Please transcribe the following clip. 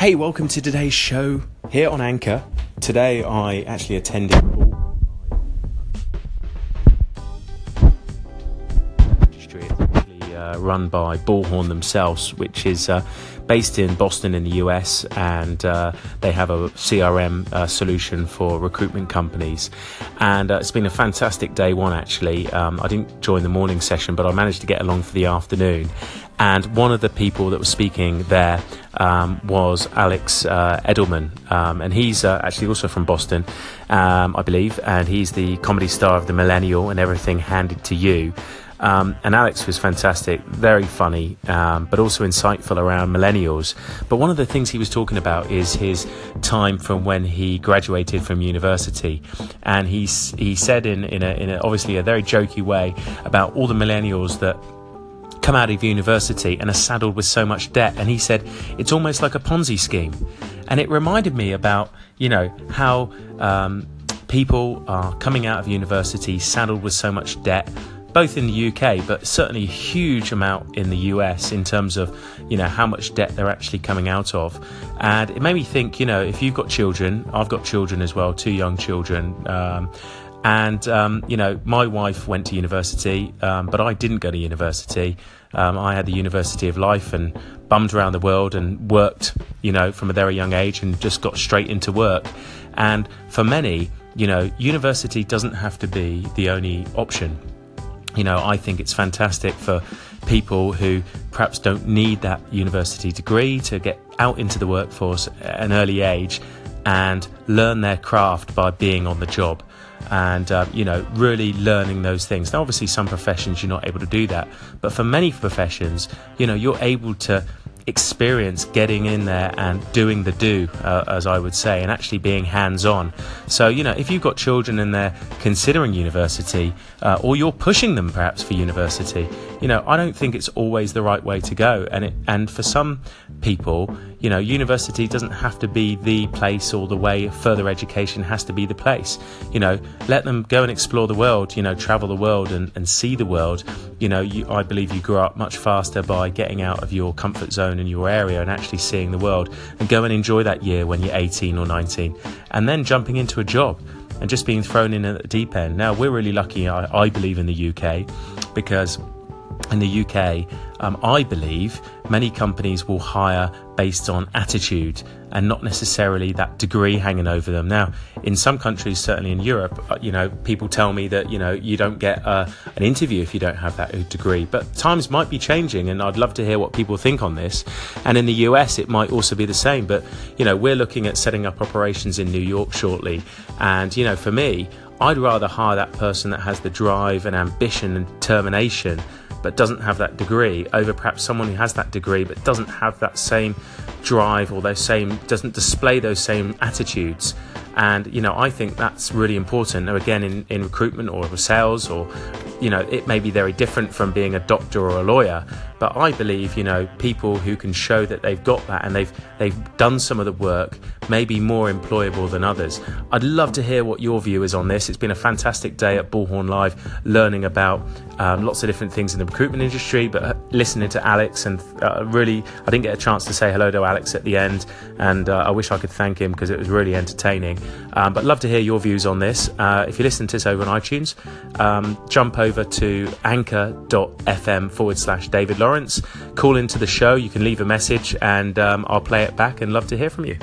Hey, welcome to today's show here on Anchor. Today I actually attended industry. It's actually run by Bullhorn themselves, which is based in Boston in the US, and they have a CRM solution for recruitment companies. And it's been a fantastic day one, actually. I didn't join the morning session, but I managed to get along for the afternoon. And one of the people that was speaking there was Alex Edelman. And he's actually also from Boston, I believe. And he's the comedy star of The Millennial and Everything Handed to You. And Alex was fantastic, very funny, but also insightful around millennials. But one of the things he was talking about is his time from when he graduated from university. And he said in a obviously a very jokey way about all the millennials that come out of university and are saddled with so much debt. And he said it's almost like a Ponzi scheme. And it reminded me about, you know, how people are coming out of university saddled with so much debt, both in the UK, but certainly a huge amount in the US in terms of, you know, how much debt they're actually coming out of. And it made me think, you know, if you've got children, I've got children as well, two young children. You know, my wife went to university, but I didn't go to university. I had the University of Life and bummed around the world and worked, you know, from a very young age and just got straight into work. And for many, you know, university doesn't have to be the only option. You know, I think it's fantastic for people who perhaps don't need that university degree to get out into the workforce at an early age and learn their craft by being on the job and, you know, really learning those things. Now, obviously, some professions you're not able to do that, but for many professions, you know, you're able to experience getting in there and doing the do, as I would say, and actually being hands-on. So, you know, if you've got children and they're considering university, or you're pushing them perhaps for university, you know, I don't think it's always the right way to go. And for some people, you know, university doesn't have to be the place or the way. Further education has to be the place. You know, let them go and explore the world, you know, travel the world and see the world. You know, I believe you grow up much faster by getting out of your comfort zone in your area and actually seeing the world, and go and enjoy that year when you're 18 or 19, and then jumping into a job and just being thrown in at the deep end. Now, we're really lucky, I believe, in the UK, because in the UK, I believe many companies will hire based on attitude and not necessarily that degree hanging over them. Now, in some countries, certainly in Europe, you know, people tell me that, you know, you don't get an interview if you don't have that degree. But times might be changing, and I'd love to hear what people think on this. And in the US, it might also be the same. But, you know, we're looking at setting up operations in New York shortly. And, you know, for me, I'd rather hire that person that has the drive and ambition and determination but doesn't have that degree, over perhaps someone who has that degree but doesn't have that same drive or doesn't display those same attitudes. And, you know, I think that's really important. Now, again, in recruitment or sales, or, you know, it may be very different from being a doctor or a lawyer, but I believe, you know, people who can show that they've got that and they've done some of the work may be more employable than others. I'd love to hear what your view is on this. It's been a fantastic day at Bullhorn Live, learning about lots of different things in the recruitment industry, but listening to Alex, and really, I didn't get a chance to say hello to Alex at the end, and I wish I could thank him because it was really entertaining. But love to hear your views on this. If you listen to this over on iTunes, jump over to anchor.fm/David Lawrence, call into the show, you can leave a message, and I'll play it back and love to hear from you.